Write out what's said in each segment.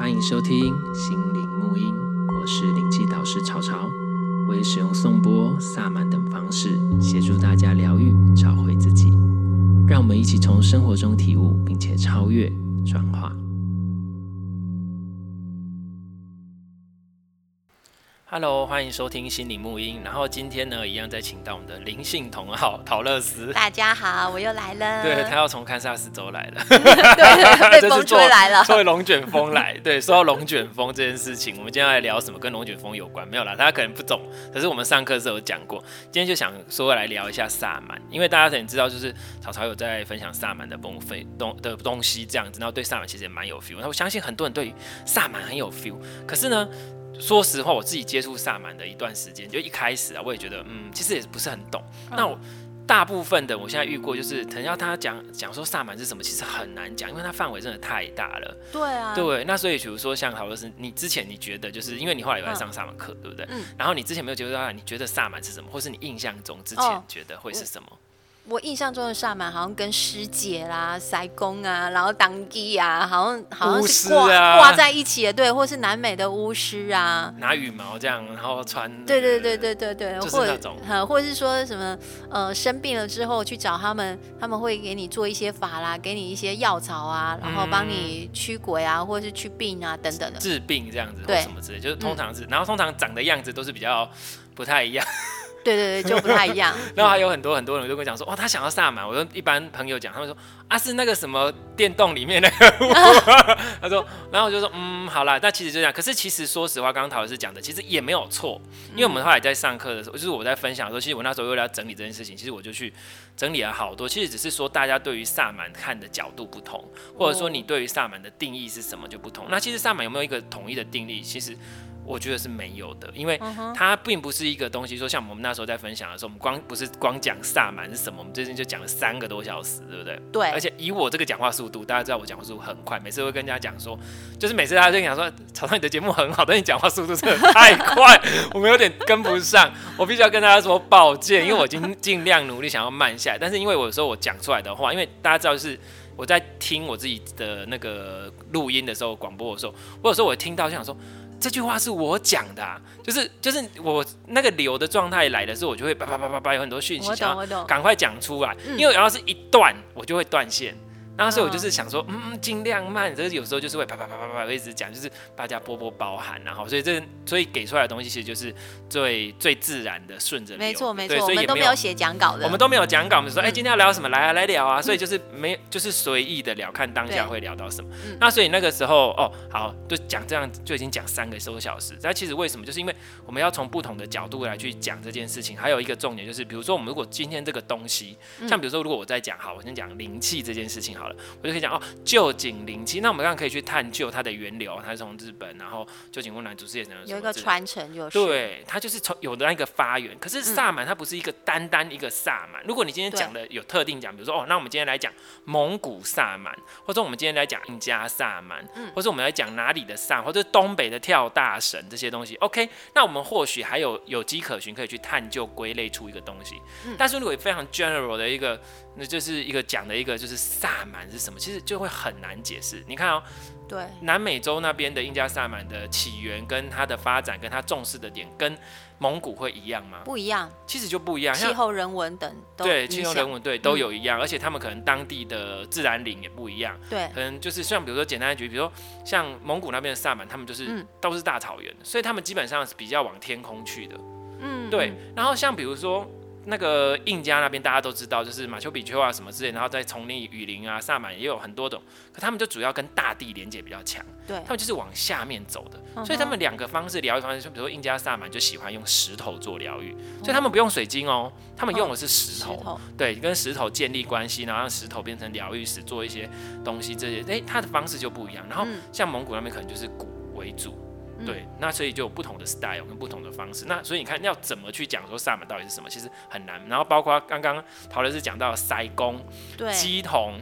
欢迎收听心灵沐音，我是灵气导师潮潮，我也使用颂钵、萨满等方式协助大家疗愈、找回自己。让我们一起从生活中体悟，并且超越、转化。Hello， 欢迎收听心灵沐音。然后今天呢，一样再请到我们的灵性同好陶乐斯。大家好，我又来了。对，他要从堪萨斯州来了。对，被风吹来了。所以龙卷风来。对，说到龙卷风这件事情，我们今天要来聊什么跟龙卷风有关？没有啦，大家可能不懂。可是我们上课的时候有讲过，今天就想说来聊一下萨满，因为大家可能知道，就是潮潮有在分享萨满的东西这样子，然后对萨满其实也蛮有 feel。我相信很多人对萨满很有 feel， 可是呢。说实话，我自己接触萨满的一段时间，就一开始啊，我也觉得，其实也不是很懂。那我大部分的我现在遇过，就是可能要他讲说萨满是什么，其实很难讲，因为它范围真的太大了。对啊。对，那所以比如说像陶老师，你之前你觉得就是因为你后来有来上萨满课，对不对？然后你之前没有接触到，你觉得萨满是什么，或是你印象中之前觉得会是什么？我印象中的萨满好像跟师姐啦、塞公啊，然后当地啊，好像是挂在一起的，对，或是南美的巫师啊，拿羽毛这样，然后穿，对，就是那种，或者是说什么生病了之后去找他们，他们会给你做一些法啦，给你一些药草啊，然后帮你驱鬼啊，或者是驱病啊等等的，治病这样子，对，什么之类，就是通常是，然后通常长的样子都是比较不太一样。对，就不太一样。然后还有很多人都跟我讲说，他想要萨满。我跟一般朋友讲，他们说是那个什么电动里面那个。他说，然后我就说，好啦，那其实就这样。可是其实说实话，刚刚陶老师讲的其实也没有错，因为我们后来在上课的时候，就是我在分享的时候，其实我那时候为了要整理这件事情，其实我就去整理了好多。其实只是说大家对于萨满看的角度不同，或者说你对于萨满的定义是什么就不同。那其实萨满有没有一个统一的定义？其实。我觉得是没有的，因为它并不是一个东西。说像我们那时候在分享的时候，我们不是光讲萨满是什么，我们最近就讲了3个多小时，对不对？对。而且以我这个讲话速度，大家知道我讲话速度很快，每次会跟大家讲说，就是每次大家就讲说，潮潮你的节目很好，但你讲话速度真的太快，我们有点跟不上，我必须要跟大家说抱歉，因为我已经尽量努力想要慢下来，但是因为我有时候我讲出来的话，因为大家知道就是。我在听我自己的那个录音的时候，广播的时候，我有时候我听到就想说，这句话是我讲的啊，就是我那个流的状态来的时候，我就会叭叭有很多讯息想要赶快讲出来，因为要是一断我就会断线。那所以我就是想说，尽量慢，这有时候就是会啪啪一直讲，就是大家波波包含，然后所以给出来的东西其实就是最自然的顺着流。没错，我们都没有写讲稿的，我们都没有讲稿，我们说今天要聊什么，来聊啊，所以就是没就是随意的聊，看当下会聊到什么。那所以那个时候好，就讲这样就已经讲3个多小时。但其实为什么，就是因为我们要从不同的角度来去讲这件事情。还有一个重点就是，比如说我们如果今天这个东西，像比如说如果我在讲，好，我先讲灵气这件事情好了。我就可以讲臼井灵气，那我们刚刚可以去探究它的源流，它是从日本，然后臼井温岚祖师也有一个传承，就是对，它就是有的那个发源。可是萨满它不是一个单一个萨满，如果你今天讲的有特定讲，比如说那我们今天来讲蒙古萨满，或者我们今天来讲印加萨满，或者我们来讲哪里的萨，或者东北的跳大神这些东西 ，OK， 那我们或许还有迹可循，可以去探究归类出一个东西。但是如果非常 general 的一个，那就是一个讲的一个就是萨满是什么，其实就会很难解释。你看对，南美洲那边的印加萨满的起源跟它的发展，跟它重视的点，跟蒙古会一样吗？不一样，其实就不一样。气候、人文等都对，气候、人文对都有一样，而且他们可能当地的自然林也不一样。对，可能就是像比如说简单的举例，比如说像蒙古那边的萨满，他们就是都是大草原，所以他们基本上是比较往天空去的。对。然后像比如说。那个印加那边大家都知道，就是马丘比丘啊什么之类，然后在丛林、雨林啊，萨满也有很多种，可他们就主要跟大地连接比较强，对，他们就是往下面走的，所以他们两个方式疗愈方式，就比如说印加萨满就喜欢用石头做疗愈，所以他们不用水晶他们用的是石头，对，跟石头建立关系，然后让石头变成疗愈石，做一些东西这些，他的方式就不一样。然后像蒙古那边可能就是骨为主。对，那所以就有不同的 style 跟不同的方式。那所以你看，要怎么去讲说萨满到底是什么，其实很难。然后包括刚刚陶老师讲到塞公、鸡童，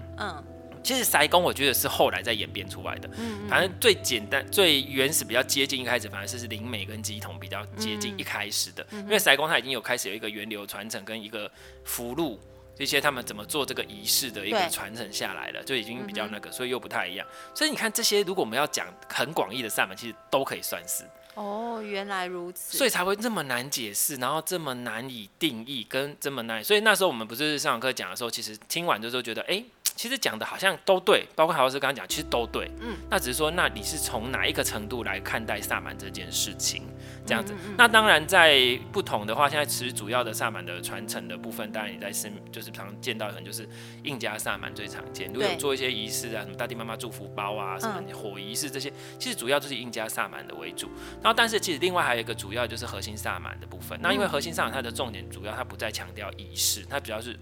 其实塞公我觉得是后来再演变出来的。反正最简单、最原始、比较接近一开始，反而是灵媒跟鸡童比较接近一开始的，因为塞公它已经有开始有一个源流传承跟一个符箓。这些他们怎么做这个仪式的一个传承下来了，就已经比较那个，所以又不太一样。所以你看这些，如果我们要讲很广义的萨满，其实都可以算是。哦，原来如此，所以才会这么难解释，然后这么难以定义，跟这么难。所以那时候我们不是上堂课讲的时候，其实听完的时候觉得，哎，其实讲的好像都对，包括海老师刚刚讲，其实都对。嗯，那只是说，那你是从哪一个程度来看待萨满这件事情？这样子，那当然在不同的话，现在其实主要的萨满的传承的部分，当然你在就是常见到的可能就是印加萨满最常见，如果有做一些仪式啊，什么大地妈妈祝福包啊，什么火仪式这些，其实主要就是印加萨满的为主。然后，但是其实另外还有一个主要就是核心萨满的部分。那因为核心萨满它的重点主要它不再强调仪式，它主要是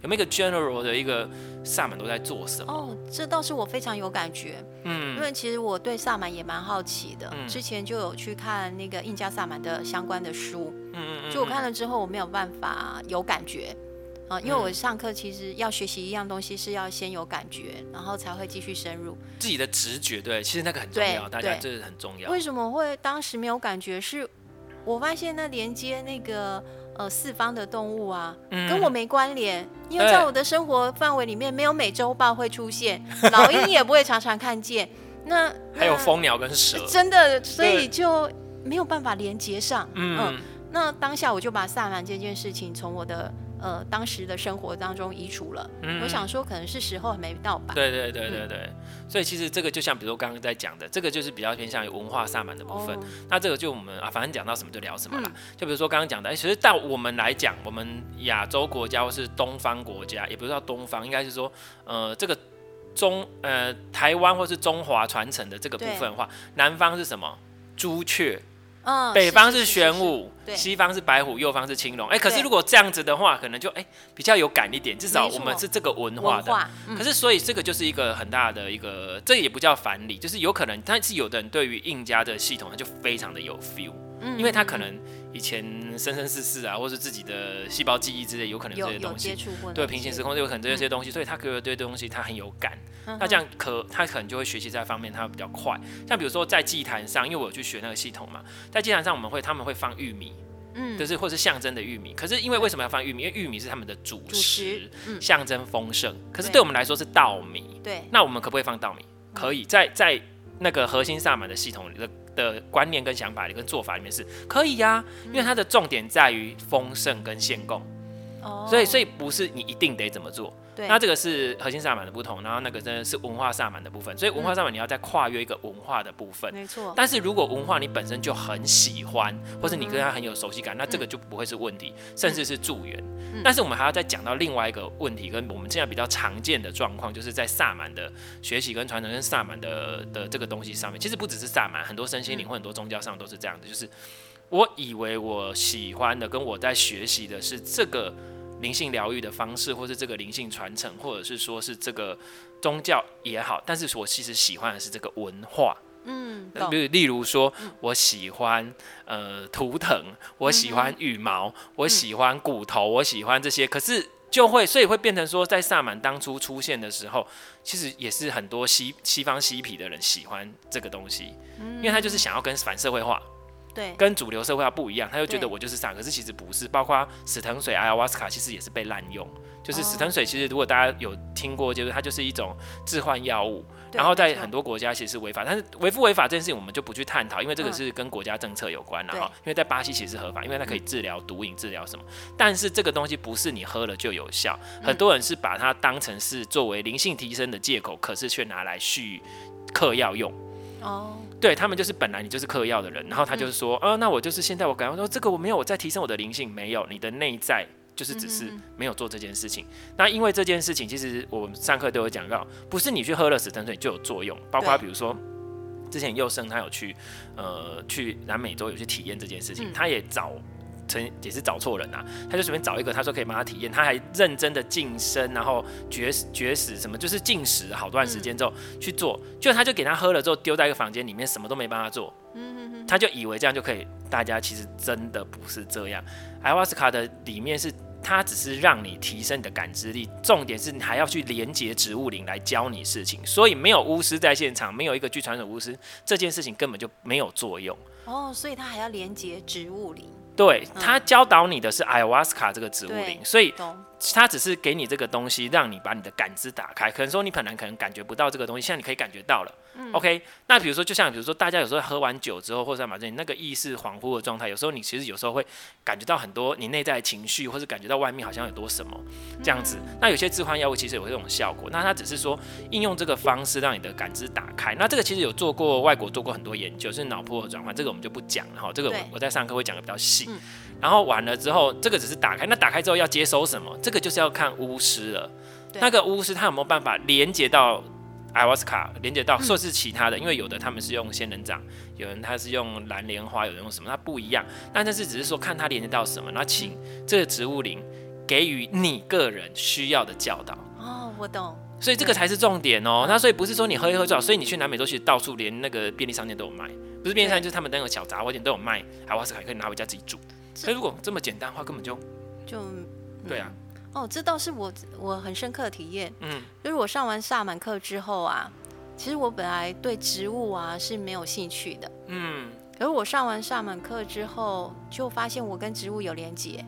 有没有一个 general 的一个萨满都在做什么？哦，这倒是我非常有感觉，因为其实我对萨满也蛮好奇的，之前就有去看那个印加萨满的相关的书，就我看了之后我没有办法有感觉，因为我上课其实要学习一样东西是要先有感觉，然后才会继续深入自己的直觉。对，其实那个很重要，大家这很重要。为什么会当时没有感觉？是我发现那连接那个四方的动物啊，跟我没关联，因为在我的生活范围里面没有美洲豹会出现，老鹰也不会常常看见，那还有蜂鸟跟蛇，真的，所以就没有办法连接上。那当下我就把萨满这件事情从我的当时的生活当中移除了，我想说可能是时候还没到吧。对，所以其实这个就像比如刚刚在讲的，这个就是比较偏向于文化萨满的部分。那这个就我们反正讲到什么就聊什么啦。就比如说刚刚讲的，其实到我们来讲，我们亚洲国家或是东方国家，也不是到东方，应该是说这个台湾或是中华传承的这个部分的话，南方是什么？朱雀。北方是玄武，西方是白虎，右方是青龙。可是如果这样子的话，可能就比较有感一点，至少我们是这个文化的。可是所以这个就是一个很大的一个，这也不叫反理，就是有可能，但是有的人对于印加的系统，他就非常的有 feel，因为他可能以前生生世世啊，或是自己的细胞记忆之类，有可能这些东西，对平行时空就有可能这些东西，所以他对这些东西他很有感。那这样他可能就会学习在方面，他比较快。像比如说在祭坛上，因为我有去学那个系统嘛，在祭坛上他们会放玉米，就是或是象征的玉米。可是因为为什么要放玉米？因为玉米是他们的主食，象征丰盛。可是对我们来说是稻米，对。那我们可不可以放稻米？可以，在那个核心萨满的系统的观念跟想法里跟做法里面是可以啊，因为它的重点在于丰盛跟献供。所以不是你一定得怎么做。那这个是核心萨满的不同，然后那个真的是文化萨满的部分，所以文化萨满你要再跨越一个文化的部分，没错。但是如果文化你本身就很喜欢，或是你跟他很有熟悉感，那这个就不会是问题，甚至是助缘。但是我们还要再讲到另外一个问题，跟我们现在比较常见的状况，就是在萨满的学习跟传承跟萨满的这个东西上面，其实不只是萨满，很多身心灵或很多宗教上都是这样的，就是我以为我喜欢的跟我在学习的是这个灵性疗愈的方式，或是这个灵性传承，或者是说是这个宗教也好，但是我其实喜欢的是这个文化。例如说我喜欢图腾，我喜欢羽毛，我喜欢骨头，我喜欢这些。可是所以会变成说，在萨满当初出现的时候，其实也是很多西方嬉皮的人喜欢这个东西，因为他就是想要跟反社会化。跟主流社会不一样，他就觉得我就是萨满，可是其实不是。包括死藤水 Ayahuasca 其实也是被滥用，就是死藤水其实如果大家有听过，就是它就是一种致幻药物，然后在很多国家其实是违法，但是违法这件事情我们就不去探讨，因为这个是跟国家政策有关，然后因为在巴西其实是合法，因为它可以治疗毒瘾、治疗什么，但是这个东西不是你喝了就有效，很多人是把它当成是作为灵性提升的借口，可是却拿来续嗑药用。对，他们就是本来你就是嗑药的人，然后他就是说，那我就是现在我感觉说这个我没有，我在提升我的灵性，没有，你的内在就是只是没有做这件事情。那因为这件事情，其实我们上课都有讲到，不是你去喝了死藤水就有作用，包括比如说之前佑生他有去南美洲有去体验这件事情，他也是找错人啊，他就随便找一个，他说可以帮他体验，他还认真的净身，然后绝食什么，就是禁食好段时间之后去做，就他就给他喝了之后丢在一个房间里面，什么都没帮他做，他就以为这样就可以，大家其实真的不是这样。Ayahuasca 的里面是它只是让你提升你的感知力，重点是你还要去连接植物灵来教你事情，所以没有巫师在现场，没有一个具传统巫师，这件事情根本就没有作用。所以他还要连接植物灵。对，他教导你的是 Ayahuasca 这个植物灵，所以它只是给你这个东西，让你把你的感知打开。可能说你可能感觉不到这个东西，现在你可以感觉到了。OK， 那比如说就像大家有时候喝完酒之后，或者干嘛，那个意识恍惚的状态，有时候你其实有时候会感觉到很多你内在的情绪，或是感觉到外面好像有多什么这样子。那有些致幻药物其实有这种效果，那它只是说应用这个方式让你的感知打开。那这个其实有做过外国做过很多研究，是脑波的转换，这个我们就不讲了，这个我在上课会讲的比较细。然后完了之后，这个只是打开，那打开之后要接收什么，这个就是要看巫师了。那个巫师他有没有办法连接到Ayahuasca， 连接到甚至其他的，因为有的他们是用仙人掌，有人他是用蓝莲花，有人用什么，它不一样。但是只是说看他连接到什么，然后请这个植物灵给予你个人需要的教导。哦，我懂。所以这个才是重点哦。那所以不是说你喝一喝就好，所以你去南美洲去到处连那个便利商店都有卖，不是便利商店就是他们那个小杂货店都有卖Ayahuasca，可以拿回家自己煮。所以如果这么简单的话，根本就对啊。哦，这倒是我很深刻的体验。就是我上完萨满课之后啊，其实我本来对植物啊是没有兴趣的。可是我上完萨满课之后，就发现我跟植物有连结。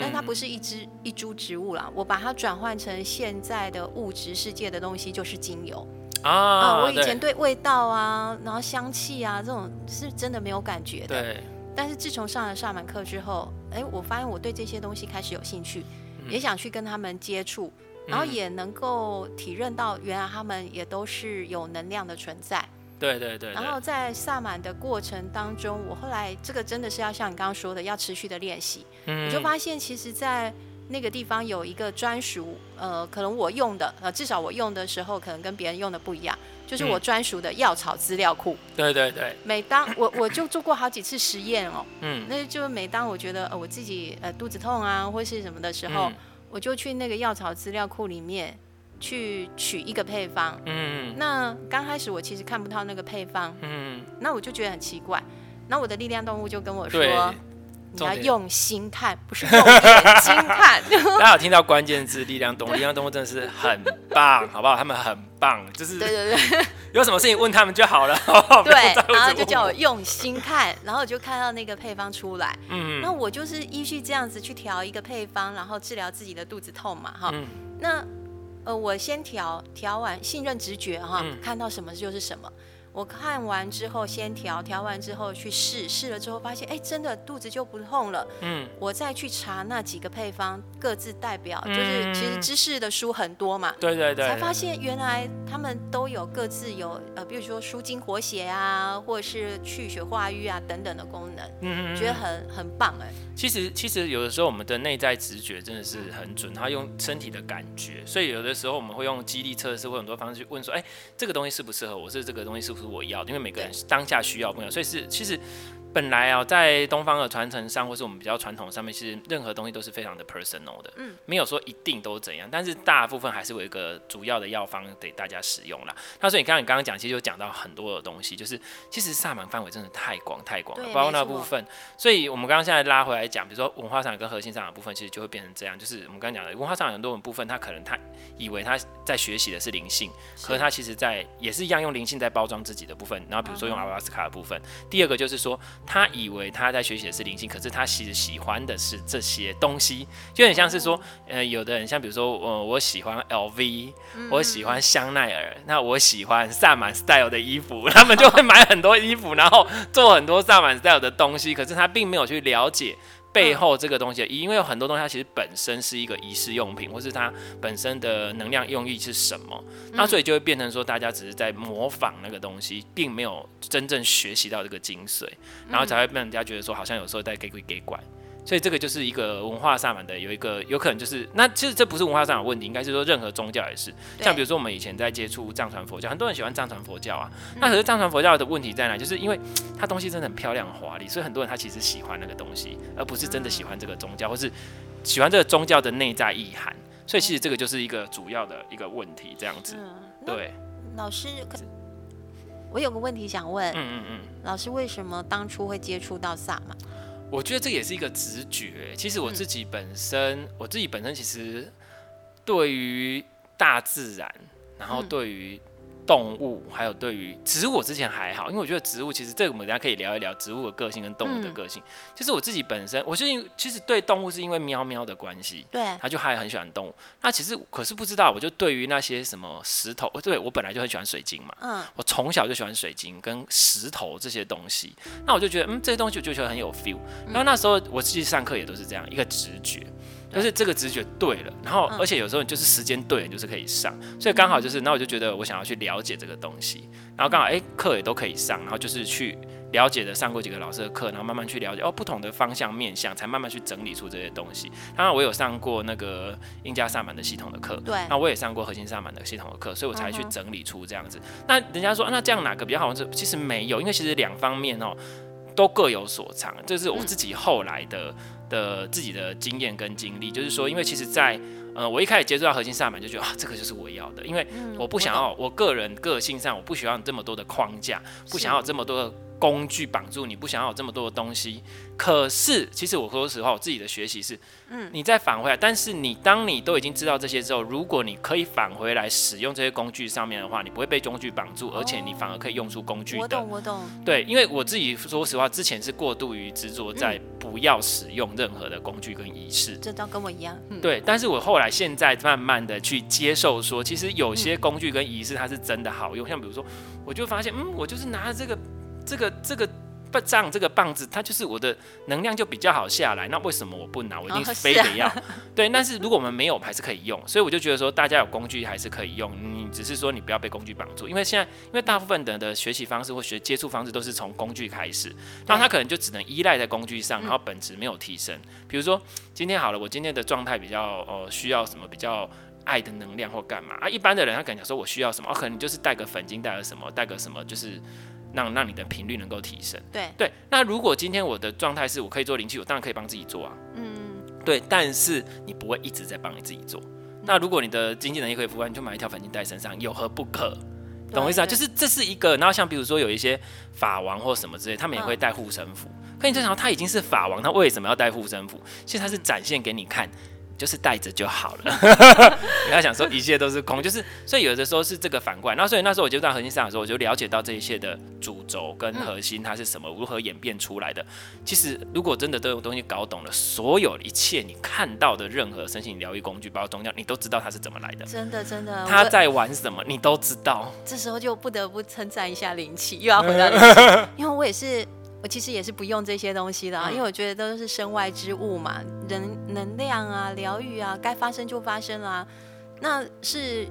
但它不是一株植物啦，我把它转换成现在的物质世界的东西，就是精油。我以前对味道啊，然后香气啊这种是真的没有感觉的。对。但是自从上了萨满课之后，我发现我对这些东西开始有兴趣。也想去跟他们接触，然后也能够体认到原来他们也都是有能量的存在。对。然后在萨满的过程当中，我后来这个真的是要像你刚刚说的，要持续的练习。我就发现其实在那个地方有一个专属，可能我用的，至少我用的时候可能跟别人用的不一样，就是我专属的药草资料库。对。每当我就做过好几次实验哦，那就是每当我觉得我自己肚子痛啊或是什么的时候，我就去那个药草资料库里面去取一个配方。那刚开始我其实看不到那个配方，那我就觉得很奇怪。那我的力量动物就跟我说。你要用心看，不是用眼睛看。大家有听到关键字力量动物，力量动物真的是很棒，好不好？他们很棒，就是对。有什么事情问他们就好了。对，然后就叫我用心看，然后我就看到那个配方出来。那我就是依据这样子去调一个配方，然后治疗自己的肚子痛嘛，哈。那我先调完，信任直觉哈，看到什么就是什么。我看完之后先调完之后去试了之后发现，真的肚子就不痛了。我再去查那几个配方各自代表，就是其实知识的书很多嘛，对，才发现原来他们都有各自有比如说舒筋活血啊，或者是去血化瘀啊等等的功能。觉得很棒哎。其实有的时候我们的内在直觉真的是很准，它用身体的感觉，所以有的时候我们会用激励测试或很多方式去问说，这个东西适不适合我，是这个东西适不适合我要的，因为每个人当下需要不一样，所以其实本来在东方的传承上，或是我们比较传统上面，其实任何东西都是非常的 personal 的，没有说一定都怎样，但是大部分还是有一个主要的药方给大家使用啦。那所以你刚刚讲，其实就讲到很多的东西，就是其实萨满范围真的太广了，包括那部分。所以我们刚刚现在拉回来讲，比如说文化上跟核心上的部分，其实就会变成这样，就是我们刚刚讲的文化上很多部分，他可能他以为他在学习的是灵性，可是他其实也是一样用灵性在包装自己的部分。然后比如说用Ayahuasca的部分，第二个就是说。他以为他在学习的是灵性，可是他其实喜欢的是这些东西，就很像是说，有的人像比如说，我喜欢 LV， 我喜欢香奈儿，那我喜欢萨满 style 的衣服，他们就会买很多衣服，然后做很多萨满 style 的东西，可是他并没有去了解。背后这个东西的意义，因为有很多东西它其实本身是一个仪式用品，或是它本身的能量用意是什么，那所以就会变成说大家只是在模仿那个东西，并没有真正学习到这个精髓，然后才会被人家觉得说好像有时候在给鬼给拐。所以这个就是一个文化萨满的有可能就是那其实这不是文化萨满的问题，应该是说任何宗教也是，像比如说我们以前在接触藏传佛教，很多人喜欢藏传佛教啊，那可是藏传佛教的问题在哪？就是因为它东西真的很漂亮华丽，所以很多人他其实喜欢那个东西，而不是真的喜欢这个宗教，或是喜欢这个宗教的内在意涵。所以其实这个就是一个主要的一个问题，这样子。对，老师，我有个问题想问，老师为什么当初会接触到萨满？我觉得这也是一个直觉。其实我自己本身其实对于大自然，然后对于动物，还有对于植物，我之前还好，因为我觉得植物其实这个我们等一下可以聊一聊植物的个性跟动物的个性。就是我自己本身，我其实对动物是因为喵喵的关系，对，他就还很喜欢动物。那其实可是不知道，我就对于那些什么石头，对我本来就很喜欢水晶嘛，我从小就喜欢水晶跟石头这些东西。那我就觉得，这些东西我就觉得很有 feel。然后那时候我自己上课也都是这样一个直觉。就是这个直觉对了，然后而且有时候就是时间对了，就是可以上，所以刚好就是，那我就觉得我想要去了解这个东西，然后刚好课也都可以上，然后就是去了解的上过几个老师的课，然后慢慢去了解不同的方向面向，才慢慢去整理出这些东西。当然我有上过那个印加萨满的系统的课，对，那我也上过核心萨满的系统的课，所以我才去整理出这样子。那人家说，那这样哪个比较好？其实没有，因为其实两方面哦都各有所长，这是我自己后来的自己的经验跟经历，就是说，因为其实在，我一开始接触到核心萨满就觉得这个就是我要的，因为我不想要，我个人个性上我不喜欢这么多的框架，不想要这么多的工具绑住你，不想要有这么多的东西。可是其实我说实话，我自己的学习是，你再返回来，但是当你都已经知道这些之后，如果你可以返回来使用这些工具上面的话，你不会被工具绑住，而且你反而可以用出工具的。我懂。对，因为我自己说实话，之前是过度于执着在不要使用任何的工具跟仪式。这倒跟我一样。对，但是我后来现在慢慢的去接受说，其实有些工具跟仪式它是真的好用，像比如说，我就发现，我就是拿着这个棒子，它就是我的能量就比较好下来。那为什么我不拿？我一定非得要。对，但是如果我们没有，还是可以用。所以我就觉得说，大家有工具还是可以用，你只是说你不要被工具绑住。因为现在，大部分的学习方式或接触方式都是从工具开始，那他可能就只能依赖在工具上，然后本质没有提升。比如说今天好了，我今天的状态比较需要什么比较。爱的能量或干嘛啊？一般的人他可能讲说我需要什么，可能就是带个粉晶，带个什么，就是让你的频率能够提升。对，那如果今天我的状态是我可以做灵气，我当然可以帮自己做啊。对，但是你不会一直在帮你自己做。那如果你的经济能力可以负担，你就买一条粉晶带身上，有何不可？懂我意思啊？就是这是一个，然后像比如说有一些法王或什么之类，他们也会带护身符。可你就想到他已经是法王，他为什么要带护身符？其实他是展现给你看。就是带着就好了，不要想说一切都是空，就是所以有的时候是这个反过来。然后所以那时候我接触到核心上的时候，我就了解到这一切的主轴跟核心它是什么，如何演变出来的。其实如果真的都有东西搞懂了，所有一切你看到的任何身心疗愈工具，包括宗教，你都知道它是怎么来的。真的，他在玩什么，你都知道。这时候就不得不称赞一下灵气，又要回到灵气，因为我其实也是不用这些东西的，因为我觉得都是身外之物嘛，人能量啊、疗愈啊，该发生就发生啦、啊。那是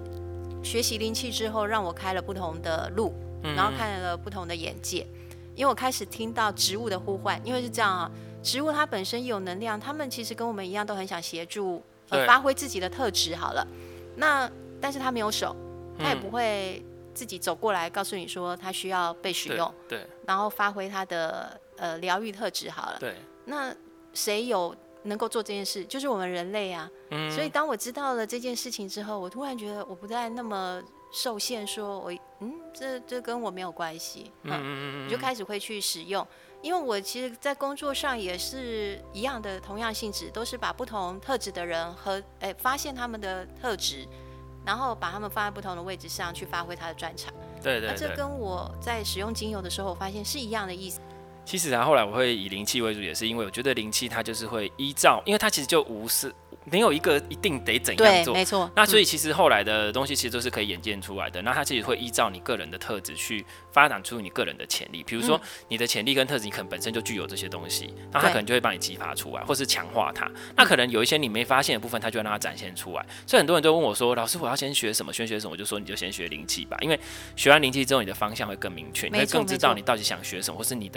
学习灵气之后，让我开了不同的路，然后看了不同的眼界。因为我开始听到植物的呼唤，因为是这样啊，植物它本身有能量，它们其实跟我们一样都很想协助发挥自己的特质。好了，那但是它没有手，它也不会。自己走过来告诉你说他需要被使用，对，然后发挥他的疗愈特质好了。对，那谁有能够做这件事？就是我们人类啊。所以当我知道了这件事情之后，我突然觉得我不再那么受限，说我这跟我没有关系。我就开始会去使用，因为我其实，在工作上也是一样的，同样性质，都是把不同特质的人发现他们的特质。然后把他们放在不同的位置上去发挥他的专长。对，那这跟我在使用精油的时候，我发现是一样的意思。其实后来我会以灵气为主，也是因为我觉得灵气它就是会依照，因为它其实就无私。没有一个一定得怎样做，对，没错。那所以其实后来的东西其实都是可以演变出来的。那它其实会依照你个人的特质去发展出你个人的潜力。比如说你的潜力跟特质，你可能本身就具有这些东西，那它可能就会帮你激发出来，或是强化它。那可能有一些你没发现的部分，它就会让它展现出来。所以很多人都问我说：“老师，我要先学什么？先学什么？”我就说：“你就先学灵气吧，因为学完灵气之后，你的方向会更明确，你会更知道你到底想学什么，或是你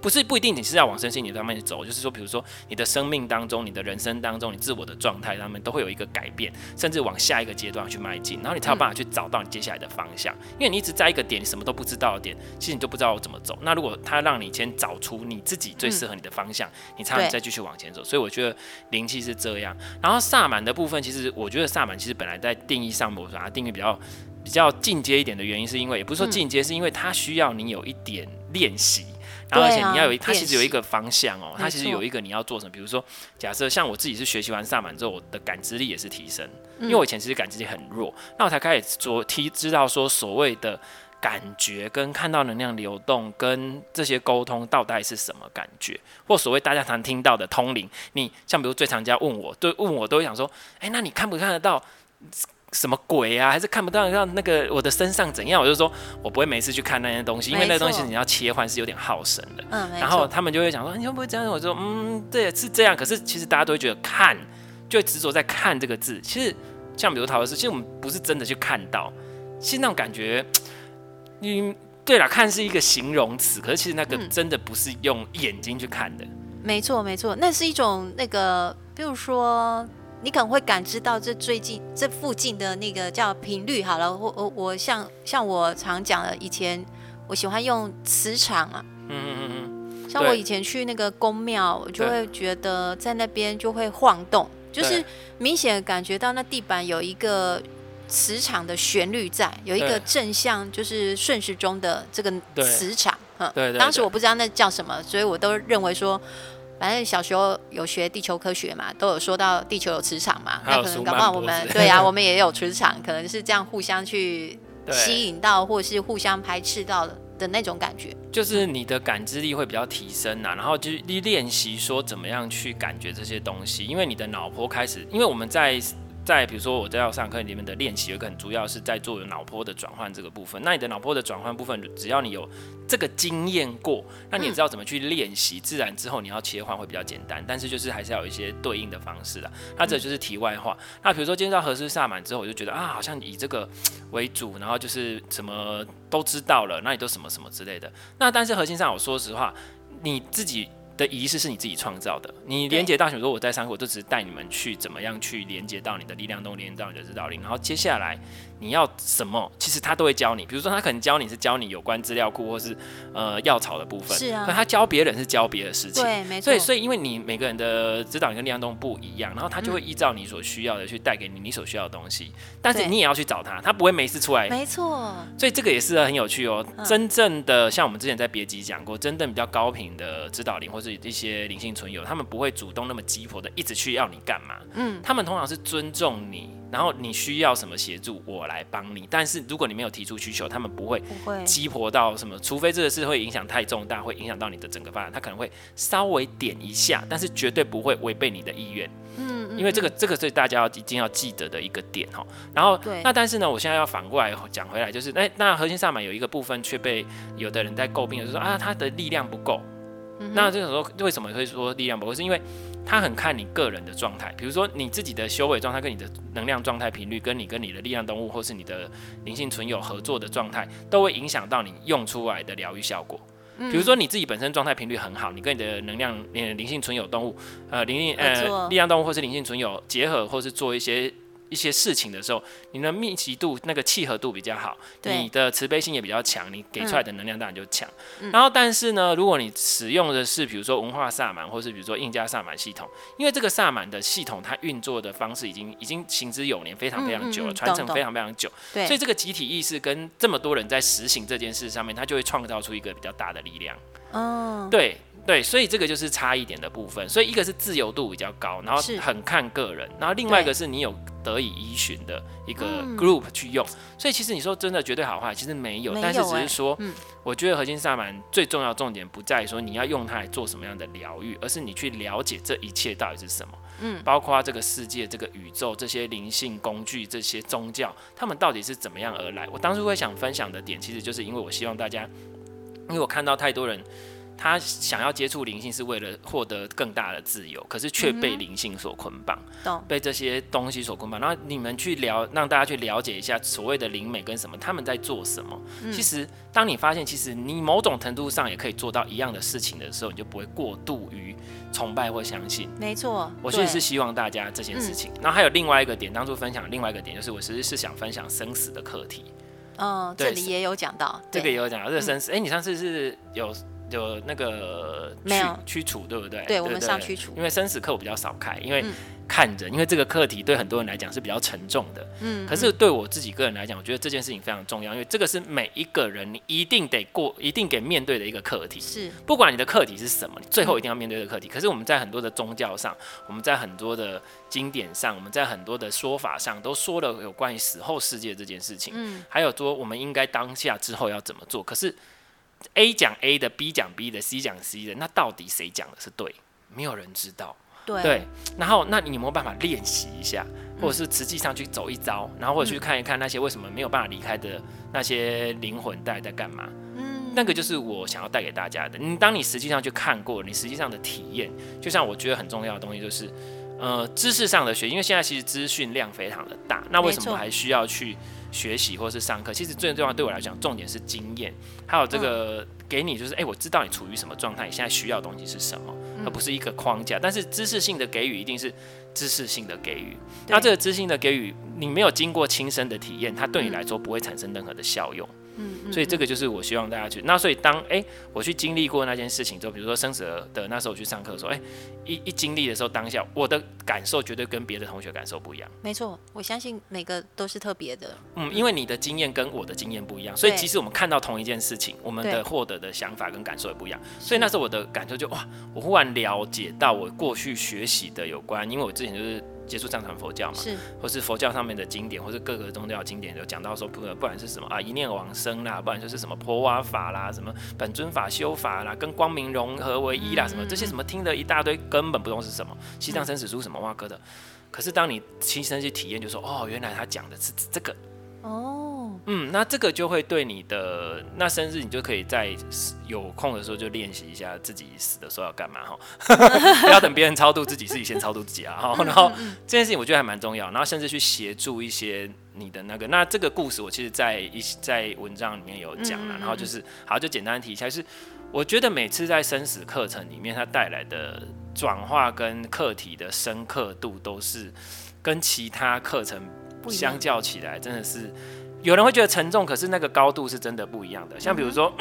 不一定你是要往身心灵方面走，就是说，比如说你的生命当中、你的人生当中、你自我的。”状态他们都会有一个改变，甚至往下一个阶段去迈进，然后你才有办法去找到你接下来的方向。因为你一直在一个点，你什么都不知道的点，其实你就不知道怎么走。那如果他让你先找出你自己最适合你的方向，你才能再继续往前走。所以我觉得灵气是这样。然后萨满的部分，其实我觉得萨满其实本来在定义上，我把它定义比较进阶一点的原因，是因为也不是说进阶，是因为它需要你有一点练习。然后而且你要有，它其实有一个方向哦，它其实有一个你要做什么。比如说，假设像我自己是学习完萨满之后，我的感知力也是提升，因为我以前其实感知力很弱，那我才开始知道说所谓的感觉跟看到能量流动跟这些沟通到底是什么感觉，或所谓大家常听到的通灵。你像比如最常家问我都会想说，哎，那你看不看得到什么鬼啊，还是看不到那个我的身上怎样？我就说我不会每次去看那些东西，因为那些东西你要切换是有点耗神的。然后他们就会讲说你会不会这样？我说对，是这样。可是其实大家都会觉得看，就会执着在看这个字。其实像比如陶老师，其实我们不是真的去看到，其实那种感觉。对啦，看是一个形容词，可是其实那个真的不是用眼睛去看的。没错，没错，那是一种那个，比如说你可能会感知到这附近的那个叫频率。好了，我像我常讲的，以前我喜欢用磁场啊。像我以前去那个宫庙，我就会觉得在那边就会晃动，就是明显感觉到那地板有一个。磁场的旋律在有一个正向，就是顺时钟的这个磁场。对，当时我不知道那叫什么，所以我都认为说，反正小时候有学地球科学嘛，都有说到地球有磁场嘛，那可能搞不好我们对啊，我们也有磁场，可能是这样互相去吸引到，或者是互相排斥到的那种感觉。就是你的感知力会比较提升啊，然后就练习说怎么样去感觉这些东西，因为你的脑波开始，因为我们在比如说我在上课里面的练习有一个很主要是在做脑波的转换这个部分。那你的脑波的转换部分，只要你有这个经验过，那你也知道怎么去练习，自然之后你要切换会比较简单。但是就是还是要有一些对应的方式啦。那这就是题外话。那比如说今天到和氏萨满之后，我就觉得啊，好像以这个为主，然后就是什么都知道了，那你都什么什么之类的。那但是核心上，我说实话，你自己的仪式是你自己创造的，你连接到什么？如果我在上课，我就只是带你们去怎么样去连接到你的力量动，连接到你的指导力，然后接下来你要什么，其实他都会教你。比如说他可能教你是教你有关资料库或是药草的部分，是啊。可他教别人是教别的事情，对，没错。所以因为你每个人的指导力跟力量动不一样，然后他就会依照你所需要的去带给你所需要的东西，但是你也要去找他，他不会没事出来，没错。所以这个也是很有趣哦。真正的像我们之前在别集讲过，真正比较高频的指导力或是一些灵性存有，他们不会主动那么急迫的一直去要你干嘛，他们通常是尊重你，然后你需要什么协助我来帮你，但是如果你没有提出需求，他们不会急迫到什么，除非这个事会影响太重大，会影响到你的整个发展，他可能会稍微点一下，但是绝对不会违背你的意愿。因为这个是大家一定要记得的一个点哈。然后那但是呢，我现在要反过来讲回来，就是那核心萨满有一个部分却被有的人在诟病，就是说啊，他的力量不够。那这个时候为什么会说力量不够？是因为它很看你个人的状态，比如说你自己的修为状态跟你的能量状态频率，跟你的力量动物或是你的灵性存有合作的状态，都会影响到你用出来的疗愈效果。比如说你自己本身状态频率很好，你跟你的能量、灵性存有动物、力量动物或是灵性存有结合，或是做一些事情的时候，你的密集度、那个契合度比较好，你的慈悲心也比较强，你给出来的能量当然就强。然后，但是呢，如果你使用的是比如说文化萨满，或是比如说印加萨满系统，因为这个萨满的系统它运作的方式已经行之有年，非常非常久了，传承非常非常久，所以这个集体意识跟这么多人在实行这件事上面，它就会创造出一个比较大的力量。对。对，所以这个就是差一点的部分。所以一个是自由度比较高，然后很看个人，然后另外一个是你有得以依循的一个 group 去用。所以其实你说真的绝对好坏，其实没有，但是只是说，我觉得核心萨满最重要的重点不在于说你要用它来做什么样的疗愈，而是你去了解这一切到底是什么。包括这个世界、这个宇宙、这些灵性工具、这些宗教，他们到底是怎么样而来？我当初会想分享的点，其实就是因为我希望大家，因为我看到太多人。他想要接触灵性是为了获得更大的自由，可是却被灵性所捆绑，被这些东西所捆绑。然后你们让大家去了解一下所谓的灵媒跟什么，他们在做什么。其实，当你发现其实你某种程度上也可以做到一样的事情的时候，你就不会过度于崇拜或相信。没错，我其实是希望大家这件事情。然后还有另外一个点，当初分享另外一个点就是，我其实是想分享生死的课题。这里也有讲到，这个也有讲到这个生死。你上次是有那个驱除对不对？对，我们上驱除，因为生死课我比较少开，因为看着，因为这个课题对很多人来讲是比较沉重的。嗯，可是对我自己个人来讲，我觉得这件事情非常重要，因为这个是每一个人你一定得过、一定得面对的一个课题。是，不管你的课题是什么，你最后一定要面对的课题。可是我们在很多的宗教上，我们在很多的经典上，我们在很多的说法上，都说了有关于死后世界这件事情。嗯，还有说我们应该当下之后要怎么做。可是 A 讲 A 的 ，B 讲 B 的 ，C 讲 C 的，那到底谁讲的是对？没有人知道。对，然后那你有没有办法练习一下，或者是实际上去走一遭，然后或者去看一看那些为什么没有办法离开的那些灵魂带在干嘛？嗯，那个就是我想要带给大家的。你当你实际上去看过，你实际上的体验，就像我觉得很重要的东西就是，知识上的学习，因为现在其实资讯量非常的大，那为什么还需要去学习或是上课？其实最重要对我来讲，重点是经验，还有这个给你就是，我知道你处于什么状态，你现在需要的东西是什么。而不是一个框架，但是知识性的给予一定是知识性的给予。那这个知识性的给予，你没有经过亲身的体验，它对你来说不会产生任何的效用。所以这个就是我希望大家去。那所以当我去经历过那件事情之后，比如说生死的那时候我去上课的时候，一经历的时候，当下我的感受绝对跟别的同学感受不一样。没错，我相信每个都是特别的。因为你的经验跟我的经验不一样，所以其实我们看到同一件事情，我们的获得的想法跟感受也不一样。所以那时候我的感受就哇，我忽然了解到我过去学习的有关，因为我之前就是接触藏传佛教嘛，是或是佛教上面的经典，或是各个宗教的经典，有讲到说，不然是什么一念往生啦，不然就是什么婆瓦法啦，什么本尊法修法啦，跟光明融合为一啦，什么这些什么听了一大堆，根本不懂是什么，西藏生死书什么哇哥的。可是当你亲身去体验，就说哦，原来他讲的是这个哦，那这个就会对你的那甚至你就可以在有空的时候就练习一下自己死的时候要干嘛不要等别人超度自己，自己先超度自己啊。然后这件事情我觉得还蛮重要，然后甚至去协助一些你的那个。那这个故事我其实在文章里面有讲了，然后就是好就简单提一下，就是我觉得每次在生死课程里面，它带来的转化跟课题的深刻度都是跟其他课程相较起来，真的是有人会觉得沉重，可是那个高度是真的不一样的。像比如说，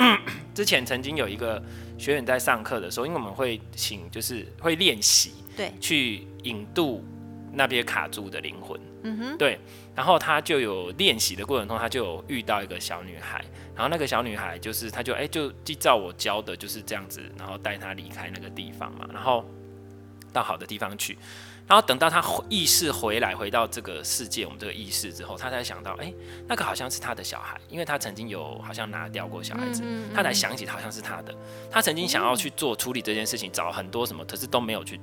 之前曾经有一个学员在上课的时候，因为我们会请就是会练习，对，去引渡那边卡住的灵魂，对。然后他就有练习的过程中，他就有遇到一个小女孩，然后那个小女孩就是他就就照我教的就是这样子，然后带她离开那个地方嘛，然后到好的地方去。然后等到他意识回来，回到这个世界，我们这个意识之后，他才想到，那个好像是他的小孩，因为他曾经有好像拿掉过小孩子，他才想起好像是他的。他曾经想要去做处理这件事情，找很多什么，可是都没有去，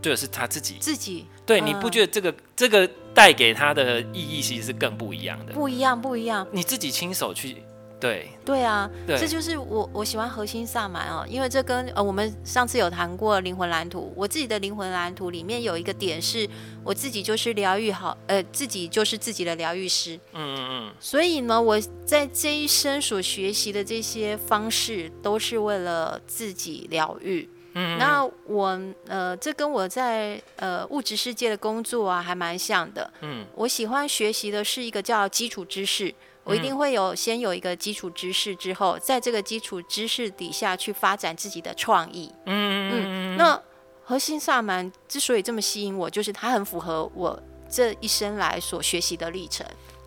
就是他自己。对，你不觉得这个带给他的意义其实是更不一样的？不一样。你自己亲手去。对，这就是我喜欢核心萨满哦，因为这跟我们上次有谈过灵魂蓝图，我自己的灵魂蓝图里面有一个点是，我自己就是疗愈好，自己就是自己的疗愈师。所以呢，我在这一生所学习的这些方式，都是为了自己疗愈。那我这跟我在物质世界的工作啊，还蛮像的。我喜欢学习的是一个叫基础知识。我一定会先有一个基础知识，之后在这个基础知识底下去发展自己的创意。那核心萨满之所以这么吸引我，就是它很符合我这一生来所学习的历程。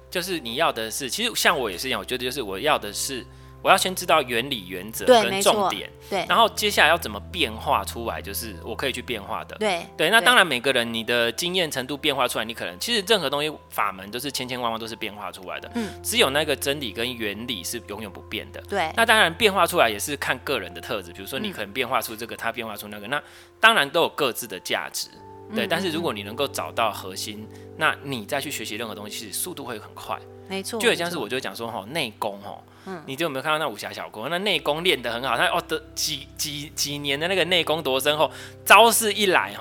就是你要的是，其实像我也是一样，我觉得就是我要的是，我要先知道原理、原则跟重点，对，然后接下来要怎么变化出来，就是我可以去变化的，对。那当然，每个人你的经验程度变化出来，你可能其实任何东西法门都是千千万万都是变化出来的，只有那个真理跟原理是永远不变的，对。那当然变化出来也是看个人的特质，比如说你可能变化出这个，他变化出那个，那当然都有各自的价值。对，但是如果你能够找到核心，那你再去学习任何东西，其实速度会很快。没错，就很像是我就讲说内功你就有没有看到那武侠小哥，那内功练得很好，他几年的那个内功多深后，招式一来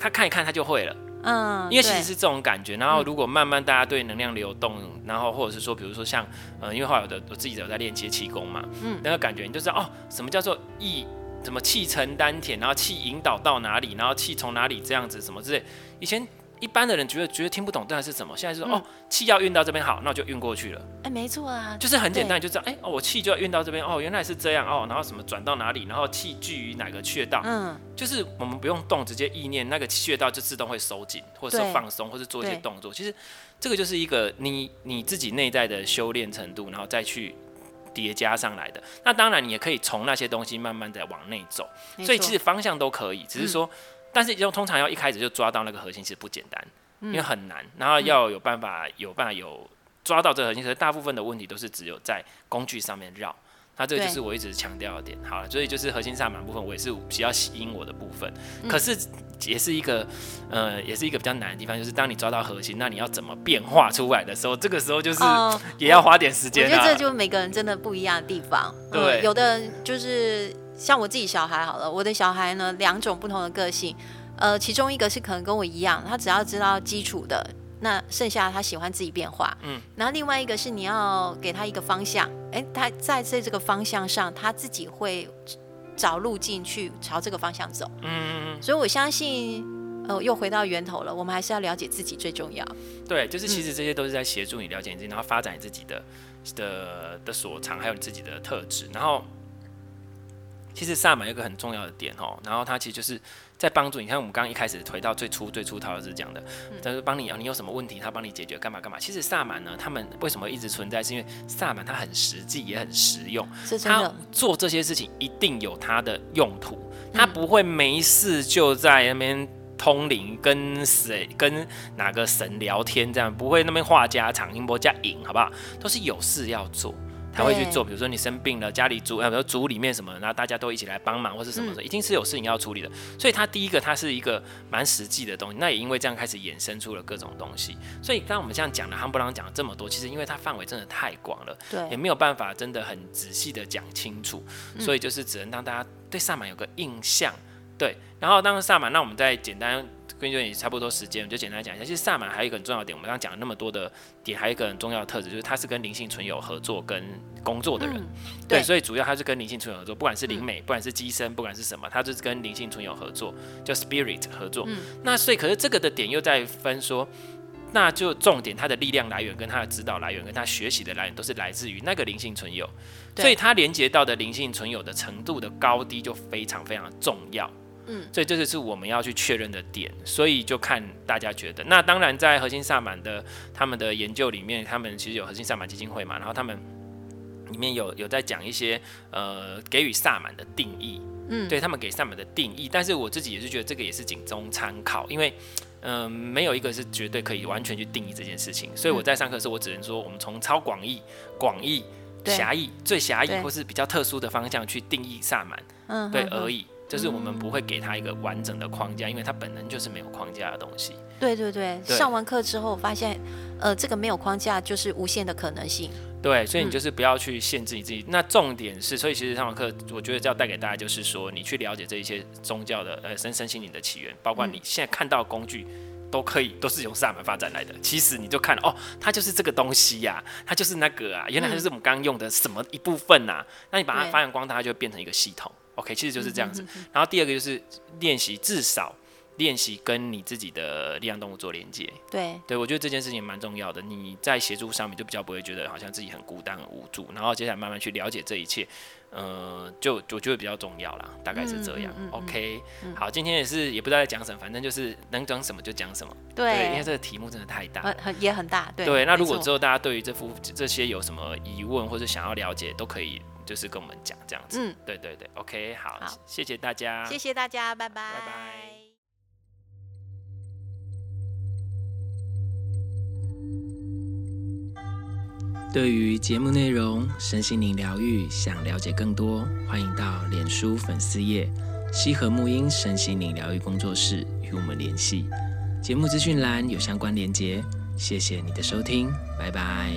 他看一看他就会了。因为其实是这种感觉，然后如果慢慢大家对能量流动，然后或者是说，比如说像因为后来我自己有在练接气功嘛，那个感觉你就知道什么叫做什么气沉丹田，然后气引导到哪里，然后气从哪里这样子什么之类。以前一般的人觉得听不懂到底是什么，现在是说、哦，气要运到这边，好，那我就运过去了。哎，没错啊，就是很简单，就这样，哎、哦，我气就要运到这边，哦，原来是这样，哦，然后什么转到哪里，然后气聚于哪个穴道，嗯，就是我们不用动，直接意念那个穴道就自动会收紧，或者是放松，或是做一些动作。其实这个就是一个你自己内在的修炼程度，然后再去叠加上来的。那当然你也可以从那些东西慢慢的往内走，所以其实方向都可以，只是说。但是通常要一开始就抓到那个核心，其实不简单，因为很难。然后要有办法抓到这个核心，所以大部分的问题都是只有在工具上面绕。那这个就是我一直强调的点。好了，所以就是核心萨满部分，我也是比较吸引我的部分。可是也是一个比较难的地方，就是当你抓到核心，那你要怎么变化出来的时候，这个时候就是也要花点时间。我觉得这就是每个人真的不一样的地方。对，有的就是。像我自己小孩好了，我的小孩呢两种不同的个性，其中一个是可能跟我一样，他只要知道基础的，那剩下他喜欢自己变化，然后另外一个是你要给他一个方向，他在这个方向上他自己会找路径去朝这个方向走，所以我相信又回到源头了，我们还是要了解自己最重要。对，就是其实这些都是在协助你了解你自己，然后发展你自己的所长，还有你自己的特质，然后。其实萨满有一个很重要的点哦，然后它其实就是在帮助你。看我们刚刚一开始回到最初陶老师讲的，他就帮你，你有什么问题，他帮你解决，干嘛干嘛。其实萨满呢，他们为什么一直存在，是因为萨满它很实际，也很实用。他做这些事情一定有它的用途，他不会没事就在那边通灵，跟哪个神聊天这样，不会那边话家常、音波加影，好不好？都是有事要做。他会去做，比如说你生病了，家里组里面什么，然后大家都一起来帮忙，或是什么的，一定是有事情要处理的。所以他第一个，他是一个蛮实际的东西。那也因为这样开始衍生出了各种东西。所以刚刚我们这样讲了，汉布朗讲了这么多，其实因为他范围真的太广了，也没有办法真的很仔细的讲清楚，所以就是只能让大家对萨满有个印象。对，然后当萨满，那我们再简单。根据你差不多时间，我就简单讲一下。其实萨满还有一个很重要的点，我们刚刚讲了那么多的点，还有一个很重要的特质，就是它是跟灵性存有合作跟工作的人。对，所以主要它是跟灵性存有合作，不管是灵媒，不管是乩身，不管是什么，它就是跟灵性存有合作，叫 spirit 合作。那所以可是这个的点又在分说，那就重点它的力量来源、跟它的指导来源、跟它学习的来源，都是来自于那个灵性存有，所以它连接到的灵性存有的程度的高低就非常非常重要。所以这就是我们要去确认的点，所以就看大家觉得。那当然，在核心萨满的他们的研究里面，他们其实有核心萨满基金会嘛，然后他们里面有在讲一些给予萨满的定义，对他们给萨满的定义。但是我自己也是觉得这个也是仅供参考，因为没有一个是绝对可以完全去定义这件事情。所以我在上课的时候，我只能说我们从超广义、狭义、最狭义或是比较特殊的方向去定义萨满，对而已。就是我们不会给他一个完整的框架，因为他本人就是没有框架的东西。对，上完课之后我发现，这个没有框架就是无限的可能性。对，所以你就是不要去限制你自己。那重点是，所以其实上完课，我觉得要带给大家就是说，你去了解这一些宗教的身心灵的起源，包括你现在看到的工具。都是由萨满发展来的。其实你就看哦，它就是这个东西呀，它就是那个啊，原来它就是我们刚刚用的什么一部分啊。那你把它发扬光大，它就会变成一个系统。OK， 其实就是这样子。然后第二个就是练习，至少练习跟你自己的力量动物做连接。对，我觉得这件事情蛮重要的。你在协助上面就比较不会觉得好像自己很孤单、很无助。然后接下来慢慢去了解这一切，就我觉得比较重要啦，大概是这样。OK， 好，今天也不知道在讲什么，反正就是能讲什么就讲什么。对，因为这个题目真的太大了，也很大。对，那如果之后大家对于这些有什么疑问或者想要了解，都可以就是跟我们讲这样子。对。OK， 好，谢谢大家，拜拜，对于节目内容、身心灵疗愈，想了解更多，欢迎到脸书粉丝页“西和沐音身心灵疗愈工作室”与我们联系。节目资讯栏有相关连结。谢谢你的收听，拜拜。